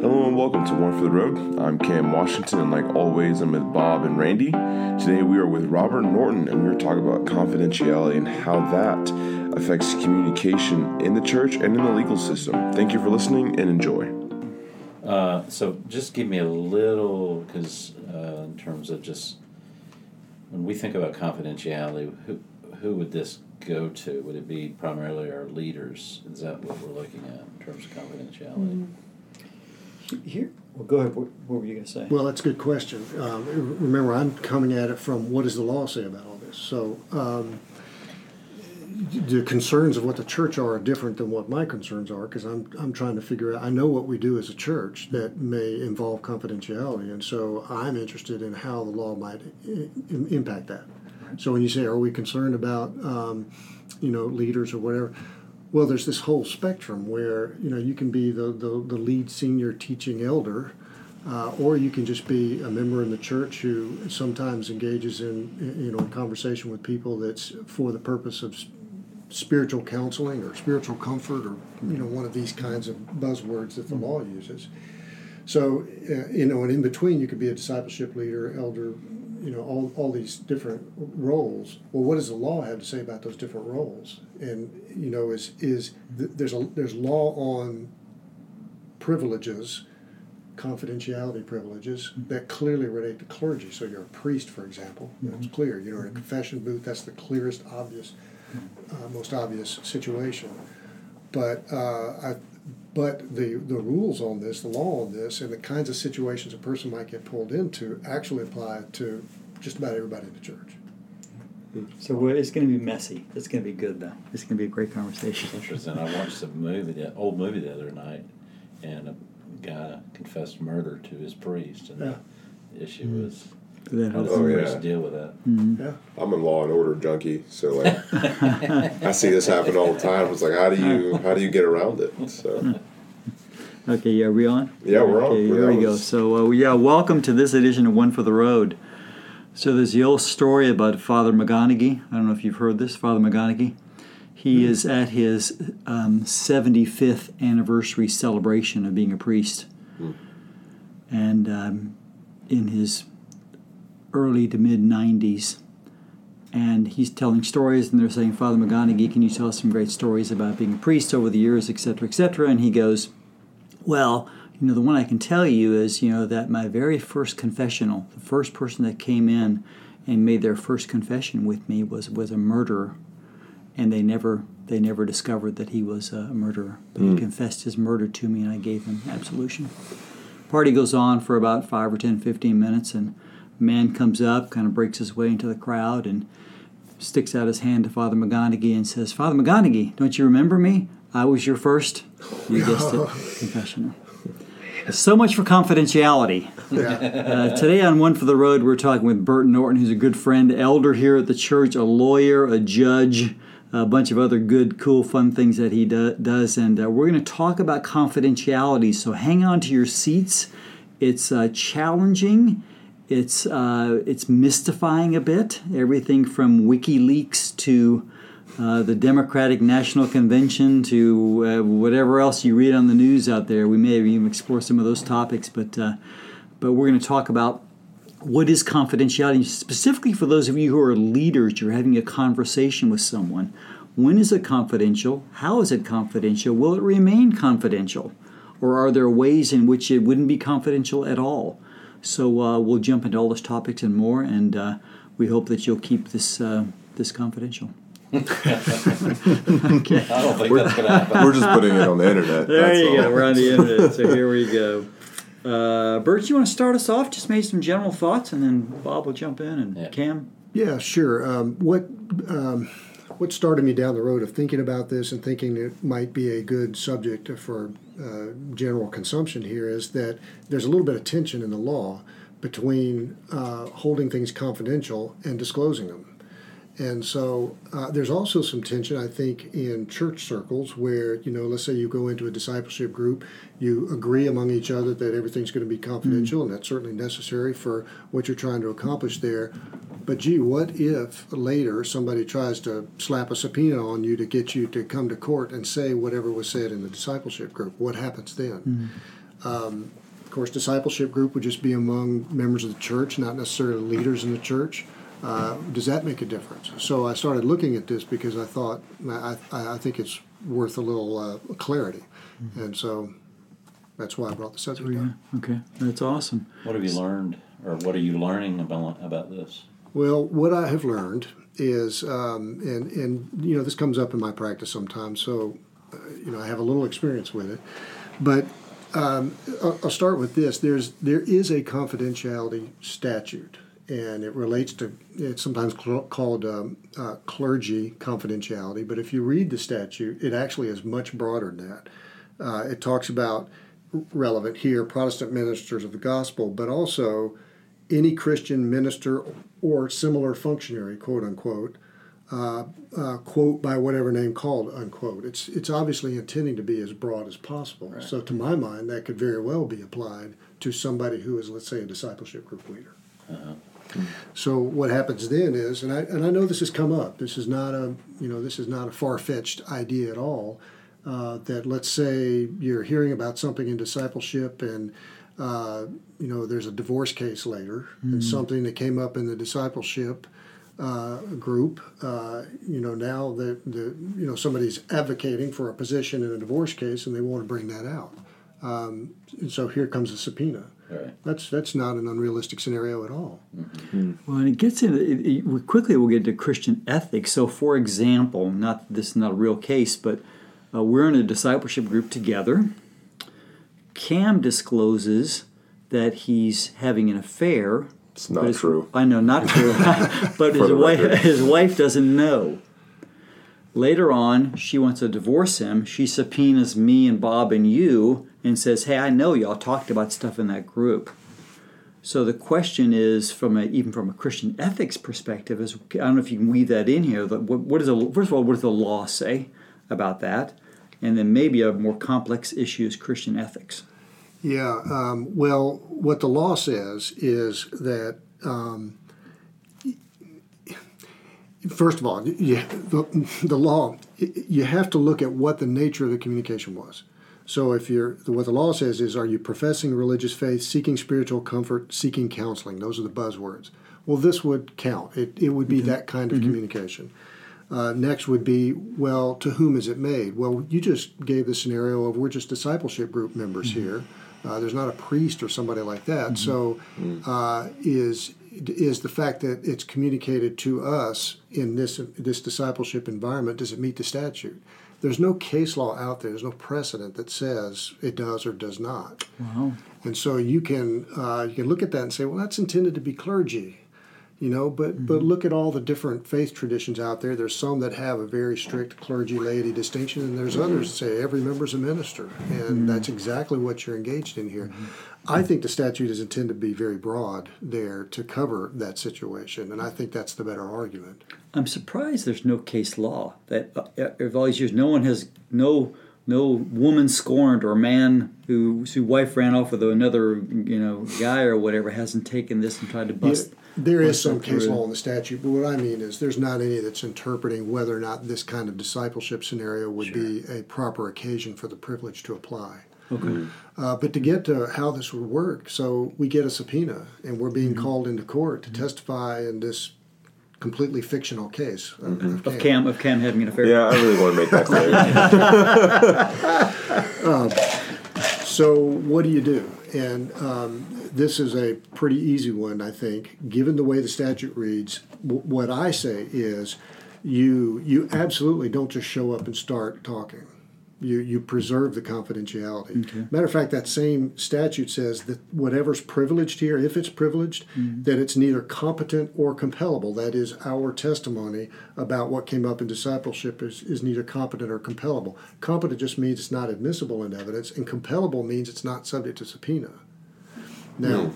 Hello and welcome to One for the Road. I'm Cam Washington, and like always, I'm with Bob and Randy. Today we are with Robert Norton, and we're talking about confidentiality and how that affects communication in the church and in the legal system. Thank you for listening and enjoy. So just give me a little, because in terms of just, when we think about confidentiality, who would this go to? Would it be primarily our leaders? Is that what we're looking at in terms of confidentiality? Here? Well, go ahead. What were you going to say? Well, that's a good question. Remember, I'm coming at it from what does the law say about all this? So the concerns of what the church are different than what my concerns are, because I'm trying to figure out, I know what we do as a church that may involve confidentiality, and so I'm interested in how the law might impact that. So when you say, are we concerned about, leaders or whatever? Well, there's this whole spectrum where, you can be the lead senior teaching elder, or you can just be a member in the church who sometimes engages in, in conversation with people that's for the purpose of spiritual counseling or spiritual comfort or, one of these kinds of buzzwords that the law uses. So, and in between you could be a discipleship leader, elder, all these different roles. Well, what does the law have to say about those different roles? And there's law on privileges, confidentiality privileges that clearly relate to clergy. So you're a priest, for example. It's clear. In a confession booth, that's the clearest, obvious, most obvious situation. But the rules on this, the law on this, and the kinds of situations a person might get pulled into actually apply to just about everybody in the church. So it's going to be messy. It's going to be good, though. It's going to be a great conversation. Interesting. I watched an old movie the other night, and a guy confessed murder to his priest, and the issue was... How does the priest deal with that? Mm-hmm. Yeah. I'm a Law and Order junkie, so I see this happen all the time. It's like, how do you get around it? So. Okay, are we on? Yeah, we're on. Okay, there we go. So, welcome to this edition of One for the Road. So there's the old story about Father McGonaghy. I don't know if you've heard this, Father McGonaghy. He is at his 75th anniversary celebration of being a priest. And in his early to mid-90s, and he's telling stories, and they're saying, Father McGonaghy, can you tell us some great stories about being a priest over the years, etc., etc.? And he goes, well, the one I can tell you is, that my very first confessional, the first person that came in and made their first confession with me was a murderer, and they never discovered that he was a murderer. But he confessed his murder to me, and I gave him absolution. Party goes on for about 5 or 10, 15 minutes, and man comes up, kind of breaks his way into the crowd, and sticks out his hand to Father McGonaghy and says, Father McGonaghy, don't you remember me? I was your first, you guessed it, confessional. So much for confidentiality. Today on One for the Road, we're talking with Bert Norton, who's a good friend, elder here at the church, a lawyer, a judge, a bunch of other good, cool, fun things that he does. And we're going to talk about confidentiality, so hang on to your seats. It's challenging. It's mystifying a bit, everything from WikiLeaks to the Democratic National Convention to whatever else you read on the news out there. We may even explore some of those topics, but we're going to talk about what is confidentiality, specifically for those of you who are leaders. You're having a conversation with someone. When is it confidential? How is it confidential? Will it remain confidential? Or are there ways in which it wouldn't be confidential at all? So we'll jump into all those topics and more, and we hope that you'll keep this confidential. Okay. I don't think that's going to happen. We're just putting it on the internet. There you go. We're on the internet, so here we go. Bert, you want to start us off? Just made some general thoughts, and then Bob will jump in, and Cam? Yeah, sure. What started me down the road of thinking about this and thinking it might be a good subject for general consumption here is that there's a little bit of tension in the law between holding things confidential and disclosing them. And so there's also some tension, I think, in church circles where, let's say you go into a discipleship group, you agree among each other that everything's going to be confidential, and that's certainly necessary for what you're trying to accomplish there. But, gee, what if later somebody tries to slap a subpoena on you to get you to come to court and say whatever was said in the discipleship group? What happens then? Of course, discipleship group would just be among members of the church, not necessarily leaders in the church. Does that make a difference? So I started looking at this because I thought, I think it's worth a little clarity. Mm-hmm. And so that's why I brought the subject up. Okay, that's awesome. What have you learned, or what are you learning about this? Well, what I have learned is, and you know, this comes up in my practice sometimes, so you know, I have a little experience with it. But I'll start with this. There is a confidentiality statute, and it relates to, it's sometimes called clergy confidentiality, but if you read the statute, it actually is much broader than that. It talks about, relevant here, Protestant ministers of the gospel, but also any Christian minister or similar functionary, quote unquote, quote by whatever name called, unquote. It's obviously intending to be as broad as possible. Right. So to my mind, that could very well be applied to somebody who is, let's say, a discipleship group leader. Uh-huh. So what happens then is, and I know this has come up. This is not a far-fetched idea at all. That let's say you're hearing about something in discipleship and, there's a divorce case later mm-hmm. and something that came up in the discipleship group, now that somebody's advocating for a position in a divorce case and they want to bring that out. And so here comes a subpoena. Right. That's not an unrealistic scenario at all. Mm-hmm. Well, and it gets into quickly. We'll get to Christian ethics. So, for example, this is not a real case, but we're in a discipleship group together. Cam discloses that he's having an affair. It's not true. I know, not true. But his wife doesn't know. Later on, she wants to divorce him. She subpoenas me and Bob and you and says, hey, I know y'all talked about stuff in that group. So the question is, even from a Christian ethics perspective, is I don't know if you can weave that in here. First of all, what does the law say about that, and then maybe a more complex issue is Christian ethics. Yeah, well, what the law says is that, first of all, the law, you have to look at what the nature of the communication was. So what the law says is, are you professing religious faith, seeking spiritual comfort, seeking counseling? Those are the buzzwords. Well, this would count. It would be mm-hmm. that kind of mm-hmm. communication. Next would be, well, to whom is it made? Well, you just gave the scenario of we're just discipleship group members mm-hmm. here. There's not a priest or somebody like that. Mm-hmm. So is the fact that it's communicated to us in this discipleship environment, does it meet the statute? There's no case law out there. There's no precedent that says it does or does not. Wow. And so you can look at that and say, well, that's intended to be clergy. But mm-hmm. but look at all the different faith traditions out there. There's some that have a very strict clergy-laity distinction, and there's mm-hmm. others that say every member's a minister, and mm-hmm. that's exactly what you're engaged in here. Mm-hmm. I think the statute is intended to be very broad there to cover that situation, and I think that's the better argument. I'm surprised there's no case law that, of all these years, no woman scorned or man whose wife ran off with another guy or whatever hasn't taken this and tried to bust. Yeah. There is some case law in the statute, but what I mean is there's not any that's interpreting whether or not this kind of discipleship scenario would be a proper occasion for the privilege to apply. Okay. But to get to how this would work, so we get a subpoena, and we're being mm-hmm. called into court to mm-hmm. testify in this completely fictional case of Cam having an affair. Yeah, I really want to make that clear. So what do you do? And this is a pretty easy one, I think. Given the way the statute reads, what I say is you absolutely don't just show up and start talking. You preserve the confidentiality. Okay. Matter of fact, that same statute says that whatever's privileged here, if it's privileged, mm-hmm. that it's neither competent or compellable. That is, our testimony about what came up in discipleship is neither competent or compellable. Competent just means it's not admissible in evidence, and compellable means it's not subject to subpoena. Now,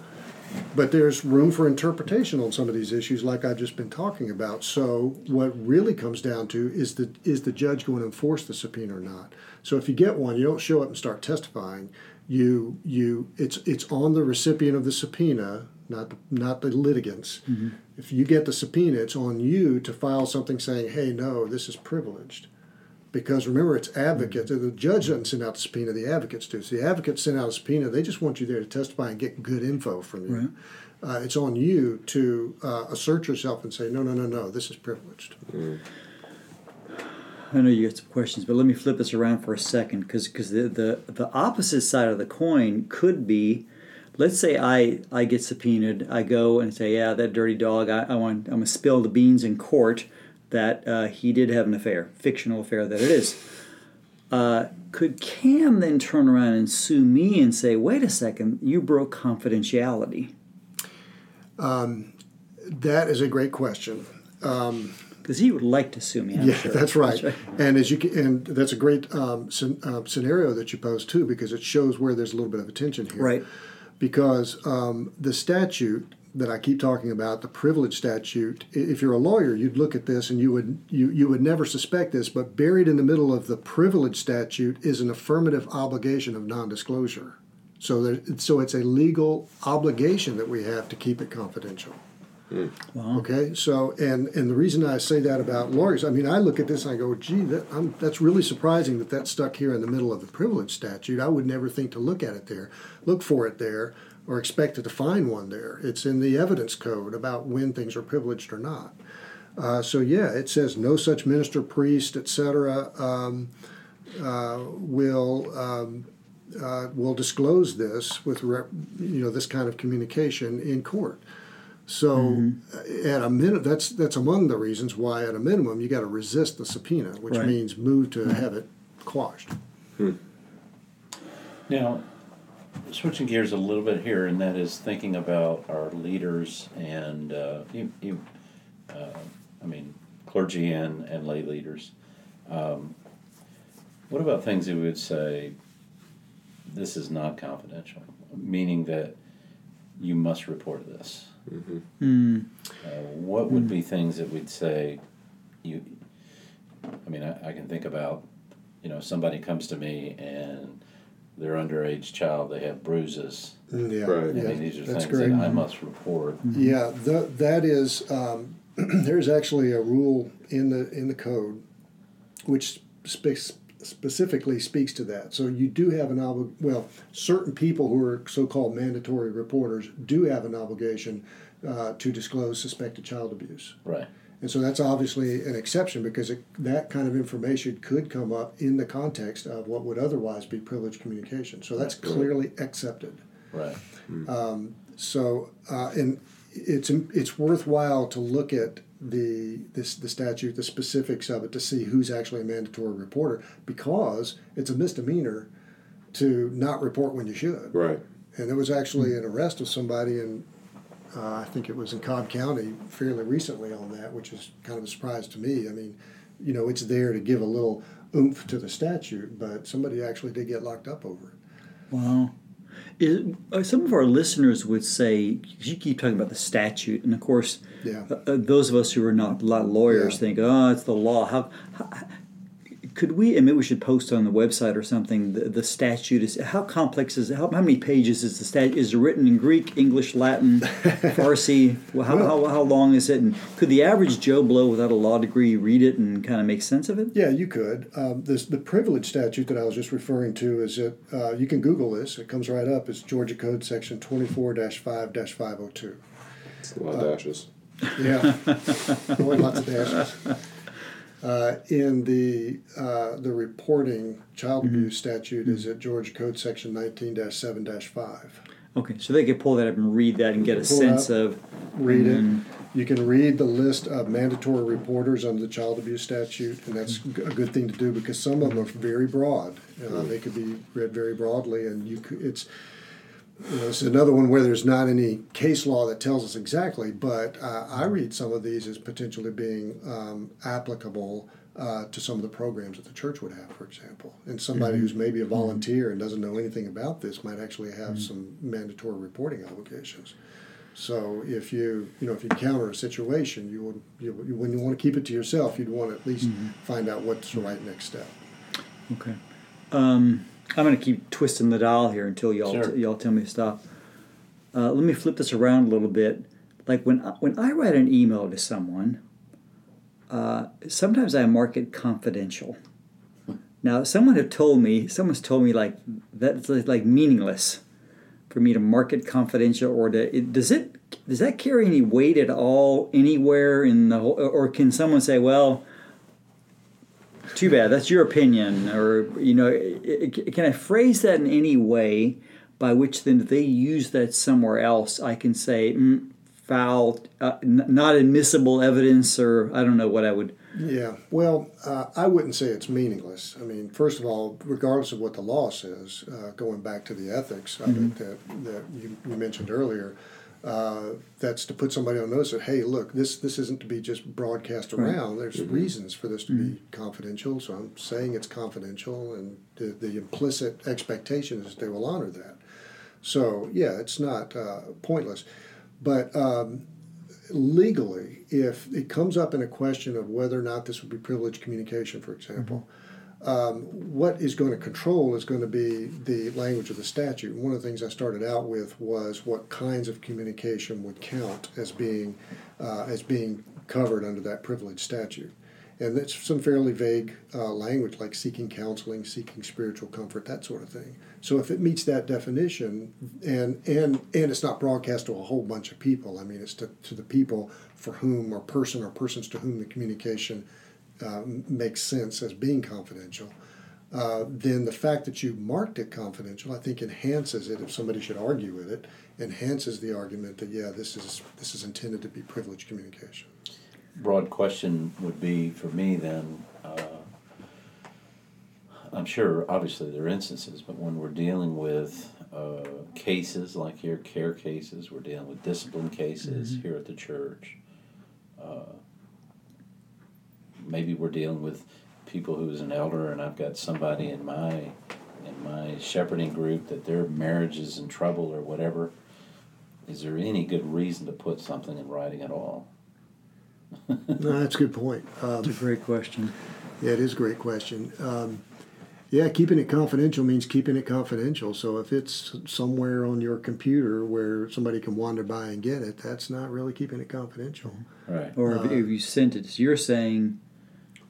but there's room for interpretation on some of these issues like I've just been talking about. So what really comes down to is the judge going to enforce the subpoena or not? So if you get one, you don't show up and start testifying. It's on the recipient of the subpoena, not the litigants. Mm-hmm. If you get the subpoena, it's on you to file something saying, hey, no, this is privileged. Because remember, it's advocates. The judge doesn't send out the subpoena, the advocates do. So the advocates send out a subpoena. They just want you there to testify and get good info from you. Right. It's on you to assert yourself and say, no, this is privileged. Mm. I know you got some questions, but let me flip this around for a second, because the opposite side of the coin could be, let's say I get subpoenaed. I go and say, yeah, that dirty dog, I'm going to spill the beans in court that he did have an affair, fictional affair that it is. Could Cam then turn around and sue me and say, wait a second, you broke confidentiality? That is a great question. Because he would like to sue me, I'm sure. That's right. And that's a great scenario that you posed, too, because it shows where there's a little bit of attention here. Right. Because the statute that I keep talking about, the privilege statute, if you're a lawyer, you'd look at this and you would never suspect this, but buried in the middle of the privilege statute is an affirmative obligation of non-disclosure. So it's a legal obligation that we have to keep it confidential. Wow. Okay, so and the reason I say that about lawyers, I mean, I look at this and I go, gee, that's really surprising that stuck here in the middle of the privilege statute. I would never think to look at it there, look for it there, or expect it to find one there. It's in the evidence code about when things are privileged or not. It says no such minister, priest, etc., will disclose this with this kind of communication in court. So, mm-hmm. at a minimum, that's among the reasons why, at a minimum, you got to resist the subpoena, which right. means move to have it quashed. Hmm. Now, switching gears a little bit here, and that is thinking about our leaders and clergy and lay leaders. What about things that we would say this is not confidential, meaning that you must report this? Mm-hmm. Mm. What would be things that we'd say? I can think about, somebody comes to me and they're underage child. They have bruises. Yeah, right. These are things that I must report. Mm-hmm. Yeah, that is. There's actually a rule in the code, which specifically speaks to that. So you do have an certain people who are so-called mandatory reporters do have an obligation to disclose suspected child abuse. Right. And so that's obviously an exception because that kind of information could come up in the context of what would otherwise be privileged communication. So that's clearly accepted. Right. Mm. And it's worthwhile to look at the statute, the specifics of it, to see who's actually a mandatory reporter, because it's a misdemeanor to not report when you should. Right. And there was actually an arrest of somebody in, I think it was in Cobb County, fairly recently on that, which is kind of a surprise to me. I mean, it's there to give a little oomph to the statute, but somebody actually did get locked up over it. Wow. Some of our listeners would say, because you keep talking about the statute, and of course, those of us who are not lawyers think, it's the law. How could we? And maybe we should post on the website or something. The statute is how complex is it? How many pages is the statute? Is it written in Greek, English, Latin, Farsi? How long is it? And could the average Joe Blow without a law degree read it and kind of make sense of it? Yeah, you could. The privilege statute that I was just referring to is that you can Google this. It comes right up. It's Georgia Code Section 24-5-502. It's a lot of dashes. Yeah, lots of dashes. In the reporting child abuse statute is at Georgia Code Section 19-7-5. Okay, so they could pull that up and read that and get a sense of... Read it. You can read the list of mandatory reporters under the child abuse statute, and that's a good thing to do because some of them are very broad. They could be read very broadly, and it's another one where there's not any case law that tells us exactly, but I read some of these as potentially being applicable to some of the programs that the church would have, for example. And somebody who's maybe a volunteer and doesn't know anything about this might actually have some mandatory reporting obligations. So if you encounter a situation, you when you want to keep it to yourself, you'd want to at least find out what's the right next step. Okay. I'm going to keep twisting the dial here until y'all tell me to stop. Let me flip this around a little bit. Like when I write an email to someone, sometimes I mark it confidential. Now, someone's told me like that's like meaningless for me to mark it confidential or to does that carry any weight at all anywhere in the whole, or can someone say, well, too bad, that's your opinion, or can I phrase that in any way by which then if they use that somewhere else, I can say foul, not admissible evidence, or I don't know what I would. Yeah, well, I wouldn't say it's meaningless. I mean, first of all, regardless of what the law says, going back to the ethics, I think that you mentioned earlier, that's to put somebody on notice that, hey, look, this isn't to be just broadcast around. There's reasons for this to be confidential, so I'm saying it's confidential, and the implicit expectation is they will honor that. So, yeah, it's not pointless. But legally, if it comes up in a question of whether or not this would be privileged communication, for example, what is going to control is going to be the language of the statute. One of the things I started out with was what kinds of communication would count as being covered under that privileged statute. And that's some fairly vague language, like seeking counseling, seeking spiritual comfort, that sort of thing. So if it meets that definition, and it's not broadcast to a whole bunch of people, I mean, it's to the people for whom, or person or persons to whom the communication makes sense as being confidential, then the fact that you marked it confidential, I think, enhances it. If somebody should argue with it, enhances the argument that, yeah, this is intended to be privileged communication. Broad question would be for me then, I'm sure obviously there are instances, but when we're dealing with cases like here, care cases, we're dealing with discipline cases here at the church, maybe we're dealing with people who's an elder, and I've got somebody in my shepherding group that their marriage is in trouble or whatever. Is there any good reason to put something in writing at all? No, that's a good point. It's a great question. Yeah, it is a great question. Keeping it confidential means keeping it confidential. So if it's somewhere on your computer where somebody can wander by and get it, that's not really keeping it confidential. Right. Or if you sent it, you're saying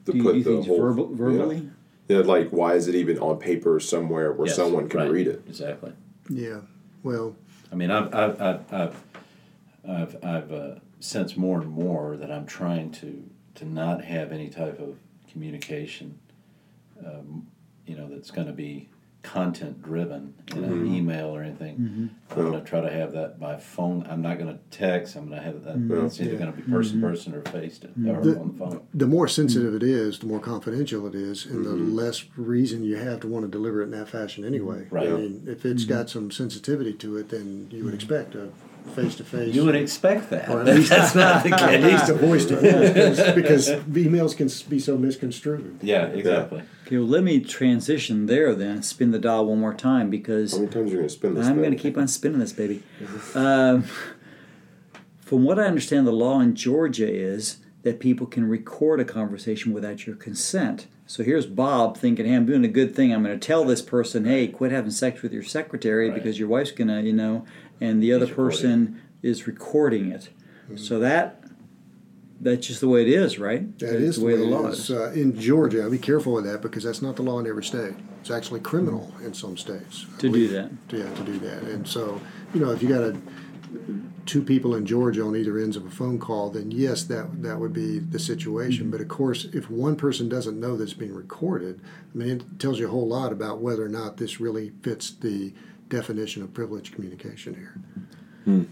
to put you the whole, verbally? Yeah. Like why is it even on paper somewhere where someone can read it? Exactly. Yeah. Well, I mean, I've sense more and more that I'm trying to not have any type of communication, that's going to be content driven in an email or anything. I'm going to try to have that by phone. I'm not going to text. I'm going to have that. It's either going to be person to person or face to or on the phone. The more sensitive it is, the more confidential it is, and the less reason you have to want to deliver it in that fashion anyway. Right. I mean, if it's got some sensitivity to it, then you would expect a face-to-face. You would expect that. Or at least that's not the case. At least a voice-to-voice, because emails can be so misconstrued. Yeah, exactly. Okay, well, let me transition there then, spin the dial one more time, because... How many times are you going to spin this? I'm going to keep on spinning this, baby. From what I understand, the law in Georgia is that people can record a conversation without your consent. So here's Bob thinking, hey, I'm doing a good thing. I'm going to tell this person, hey, quit having sex with your secretary because your wife's going to, and the other person is recording it. So that's just the way it is, right? That is the way the law is. In Georgia, be careful with that because that's not the law in every state. It's actually criminal in some states. To do that. Yeah, to do that. And so, if you got two people in Georgia on either ends of a phone call, then yes, that would be the situation. But of course, if one person doesn't know that it's being recorded, I mean, it tells you a whole lot about whether or not this really fits the definition of privileged communication here.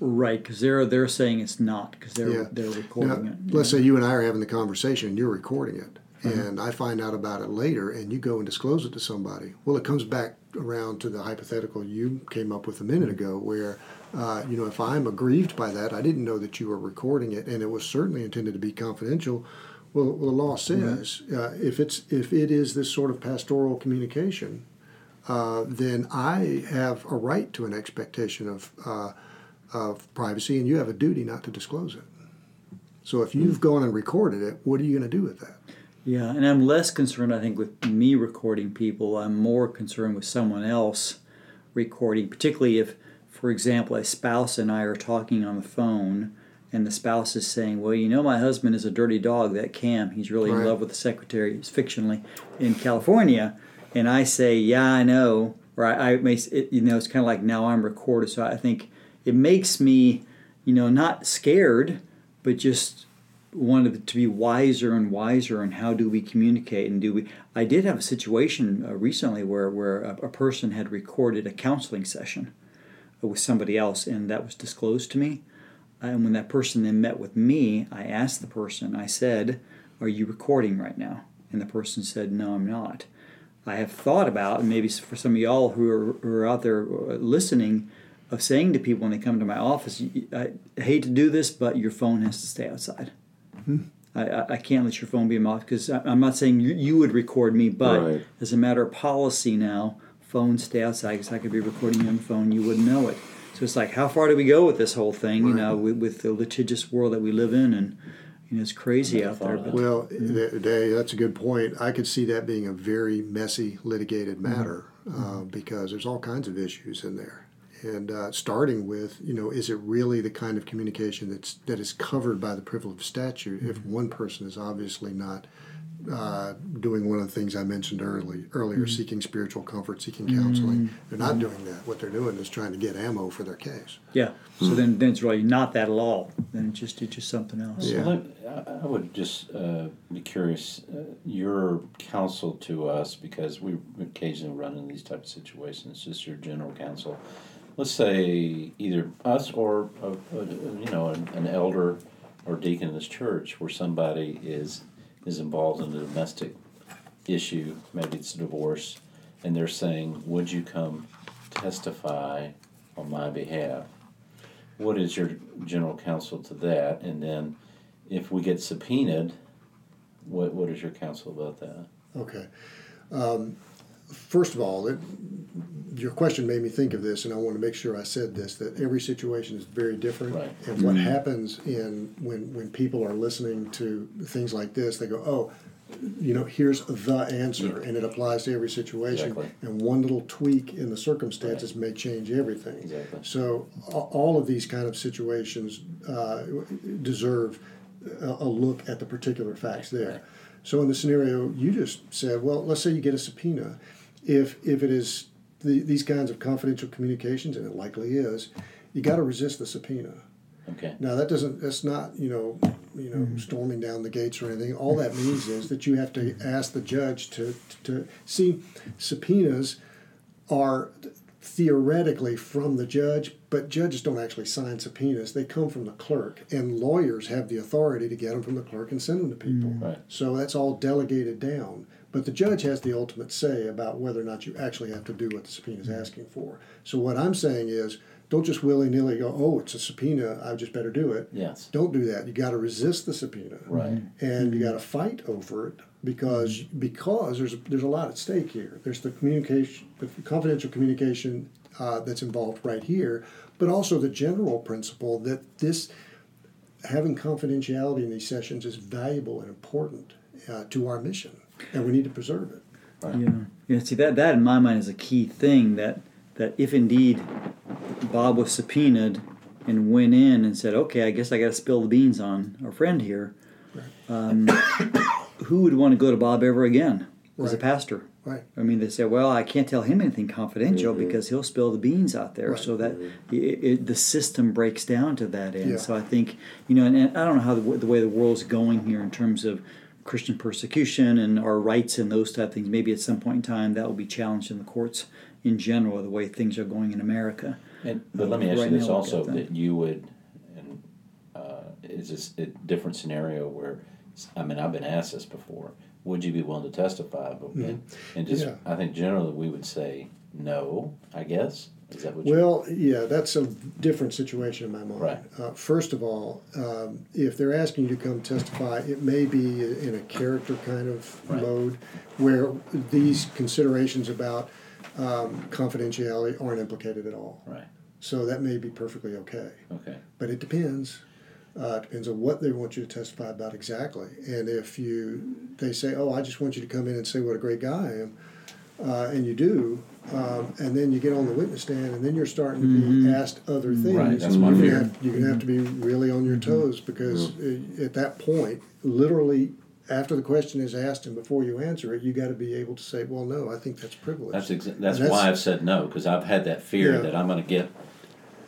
Right, because they're saying it's not, because they're recording it. Let's say you and I are having the conversation and you're recording it, and I find out about it later, and you go and disclose it to somebody. Well, it comes back around to the hypothetical you came up with a minute ago where, if I'm aggrieved by that, I didn't know that you were recording it, and it was certainly intended to be confidential. Well, the law says if it is this sort of pastoral communication, then I have a right to an expectation of privacy, and you have a duty not to disclose it. So if you've gone and recorded it, what are you going to do with that? Yeah, and I'm less concerned, I think, with me recording people. I'm more concerned with someone else recording, particularly if, for example, a spouse and I are talking on the phone and the spouse is saying, well, you know, my husband is a dirty dog, that Cam, he's really in love with the secretary, it's fictionally, in California, and I say, yeah, I know, or I may, it, you know, it's kind of like now I'm recorded, so I think it makes me, you know, not scared, but just wanted to be wiser and wiser in how do we communicate and do we... I did have a situation recently where a person had recorded a counseling session with somebody else, and that was disclosed to me. And when that person then met with me, I asked the person, I said, are you recording right now? And the person said, no, I'm not. I have thought about, and maybe for some of y'all who are out there listening, of saying to people when they come to my office, I hate to do this, but your phone has to stay outside. Mm-hmm. I can't let your phone be in my office, because I'm not saying you would record me, but as a matter of policy now, phones stay outside, because I could be recording you on the phone, you wouldn't know it. So it's like, how far do we go with this whole thing, you know, with the litigious world that we live in, and you know, it's crazy out there. But, well, that's a good point. I could see that being a very messy, litigated matter because there's all kinds of issues in there. And starting with, you know, is it really the kind of communication that is covered by the privilege of statute if one person is obviously not doing one of the things I mentioned earlier, seeking spiritual comfort, seeking counseling. They're not doing that. What they're doing is trying to get ammo for their case. Yeah. So then it's really not that at all. Then it's just something else. Yeah. So I would just be curious, your counsel to us, because we occasionally run into these type of situations, just your general counsel. Let's say either us or, an elder or deacon in this church where somebody is involved in a domestic issue, maybe it's a divorce, and they're saying, would you come testify on my behalf? What is your general counsel to that? And then if we get subpoenaed, what is your counsel about that? Okay. First of all, your question made me think of this, and I want to make sure I said this, that every situation is very different. Right. And what happens when people are listening to things like this, they go, oh, you know, here's the answer, and it applies to every situation. Exactly. And one little tweak in the circumstances may change everything. Exactly. So all of these kind of situations deserve a look at the particular facts there. Right. So in the scenario you just said, well, let's say you get a subpoena. If it is these kinds of confidential communications, and it likely is, you got to resist the subpoena. Okay. Now that's not storming down the gates or anything. All that means is that you have to ask the judge to see. Subpoenas are theoretically from the judge, but judges don't actually sign subpoenas. They come from the clerk, and lawyers have the authority to get them from the clerk and send them to people. Right. So that's all delegated down. But the judge has the ultimate say about whether or not you actually have to do what the subpoena is asking for. So what I'm saying is, don't just willy-nilly go, oh, it's a subpoena, I just better do it. Yes. Don't do that. You got to resist the subpoena. Right. And you got to fight over it because there's a lot at stake here. There's the communication, the confidential communication that's involved right here, but also the general principle that this having confidentiality in these sessions is valuable and important to our mission, and we need to preserve it. Right. Yeah. See, that in my mind is a key thing, that if indeed Bob was subpoenaed and went in and said, okay, I guess I got to spill the beans on our friend here, who would want to go to Bob ever again as a pastor? Right. I mean, they say, well, I can't tell him anything confidential because he'll spill the beans out there. Right. So that the system breaks down to that end. Yeah. So I think, and I don't know how the way the world's going here in terms of Christian persecution and our rights and those type of things. Maybe at some point in time that will be challenged in the courts in general, the way things are going in America. But let me ask you this also, that you would, and is this a different scenario where, I mean, I've been asked this before, would you be willing to testify? But I think generally we would say no, I guess. Is that what that's a different situation in my mind. Right. First of all, if they're asking you to come testify, it may be in a character kind of mode where these considerations about confidentiality aren't implicated at all. Right. So that may be perfectly okay. Okay. But it depends. It depends on what they want you to testify about exactly. And if they say, oh, I just want you to come in and say what a great guy I am, and you do, And then you get on the witness stand, and then you're starting to be asked other things. Right, that's my fear. You're going to have to be really on your toes, because at that point, literally after the question is asked and before you answer it, you got to be able to say, well, no, I think that's privilege. That's why I've said no, because I've had that fear that I'm going to get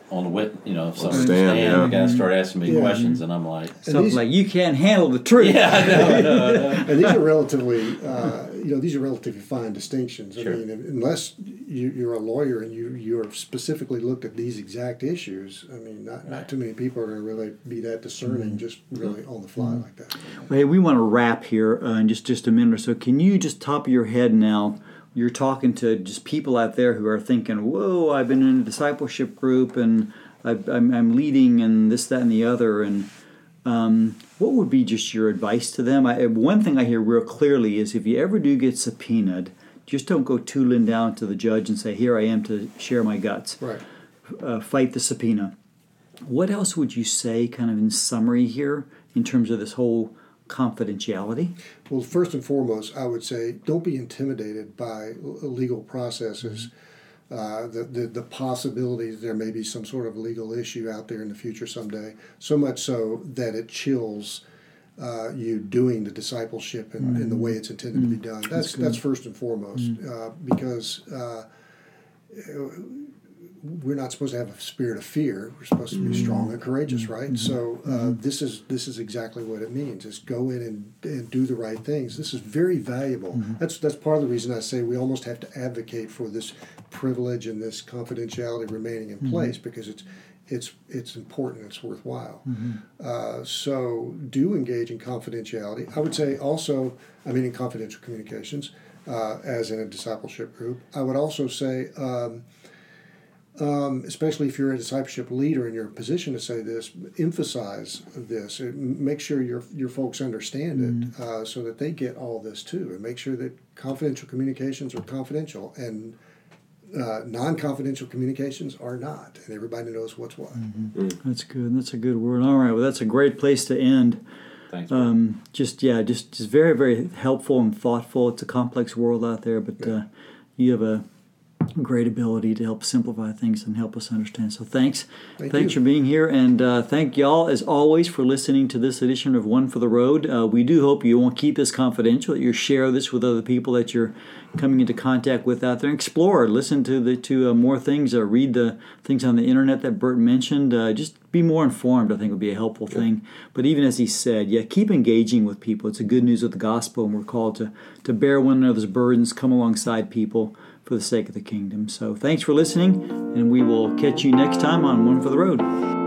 on the witness, stand, the guys start asking me questions, and I'm like, and something like, you can't handle the truth. Yeah, I know. And these are relatively, fine distinctions. Sure. I mean, unless you're a lawyer and you're specifically looked at these exact issues, I mean, not too many people are going to really be that discerning, just really on the fly like that. Well, hey, we want to wrap here in just a minute or so. Can you just top of your head now? You're talking to just people out there who are thinking, whoa, I've been in a discipleship group and I'm leading and this, that, and the other. And what would be just your advice to them? One thing I hear real clearly is if you ever do get subpoenaed, just don't go tootling down to the judge and say, here I am to share my guts. Right. Fight the subpoena. What else would you say kind of in summary here in terms of this whole confidentiality? Well, first and foremost, I would say don't be intimidated by legal processes, the possibility that there may be some sort of legal issue out there in the future someday, so much so that it chills you doing the discipleship in the way it's intended to be done. That's first and foremost, because we're not supposed to have a spirit of fear. We're supposed to be strong and courageous, right? So this is exactly what it means, is go in and do the right things. This is very valuable. That's part of the reason I say we almost have to advocate for this privilege and this confidentiality remaining in place, because it's important, it's worthwhile. So do engage in confidentiality. I would say also, in confidential communications, as in a discipleship group. I would also say... especially if you're a discipleship leader and you're in a position to say this, emphasize this. Make sure your folks understand it so that they get all this too. And make sure that confidential communications are confidential and non-confidential communications are not. And everybody knows what's what. That's good. That's a good word. All right. Well, that's a great place to end. Thanks. Just very, very helpful and thoughtful. It's a complex world out there, but you have a great ability to help simplify things and help us understand. So thanks. Thanks for being here. And thank y'all, as always, for listening to this edition of One for the Road. We do hope you won't keep this confidential, that you share this with other people that you're coming into contact with out there. Explore, listen to more things, read the things on the internet that Bert mentioned. Just be more informed, I think, would be a helpful thing. But even as he said, keep engaging with people. It's the good news of the gospel, and we're called to bear one another's burdens, come alongside people, for the sake of the kingdom. So thanks for listening, and we will catch you next time on One for the Road.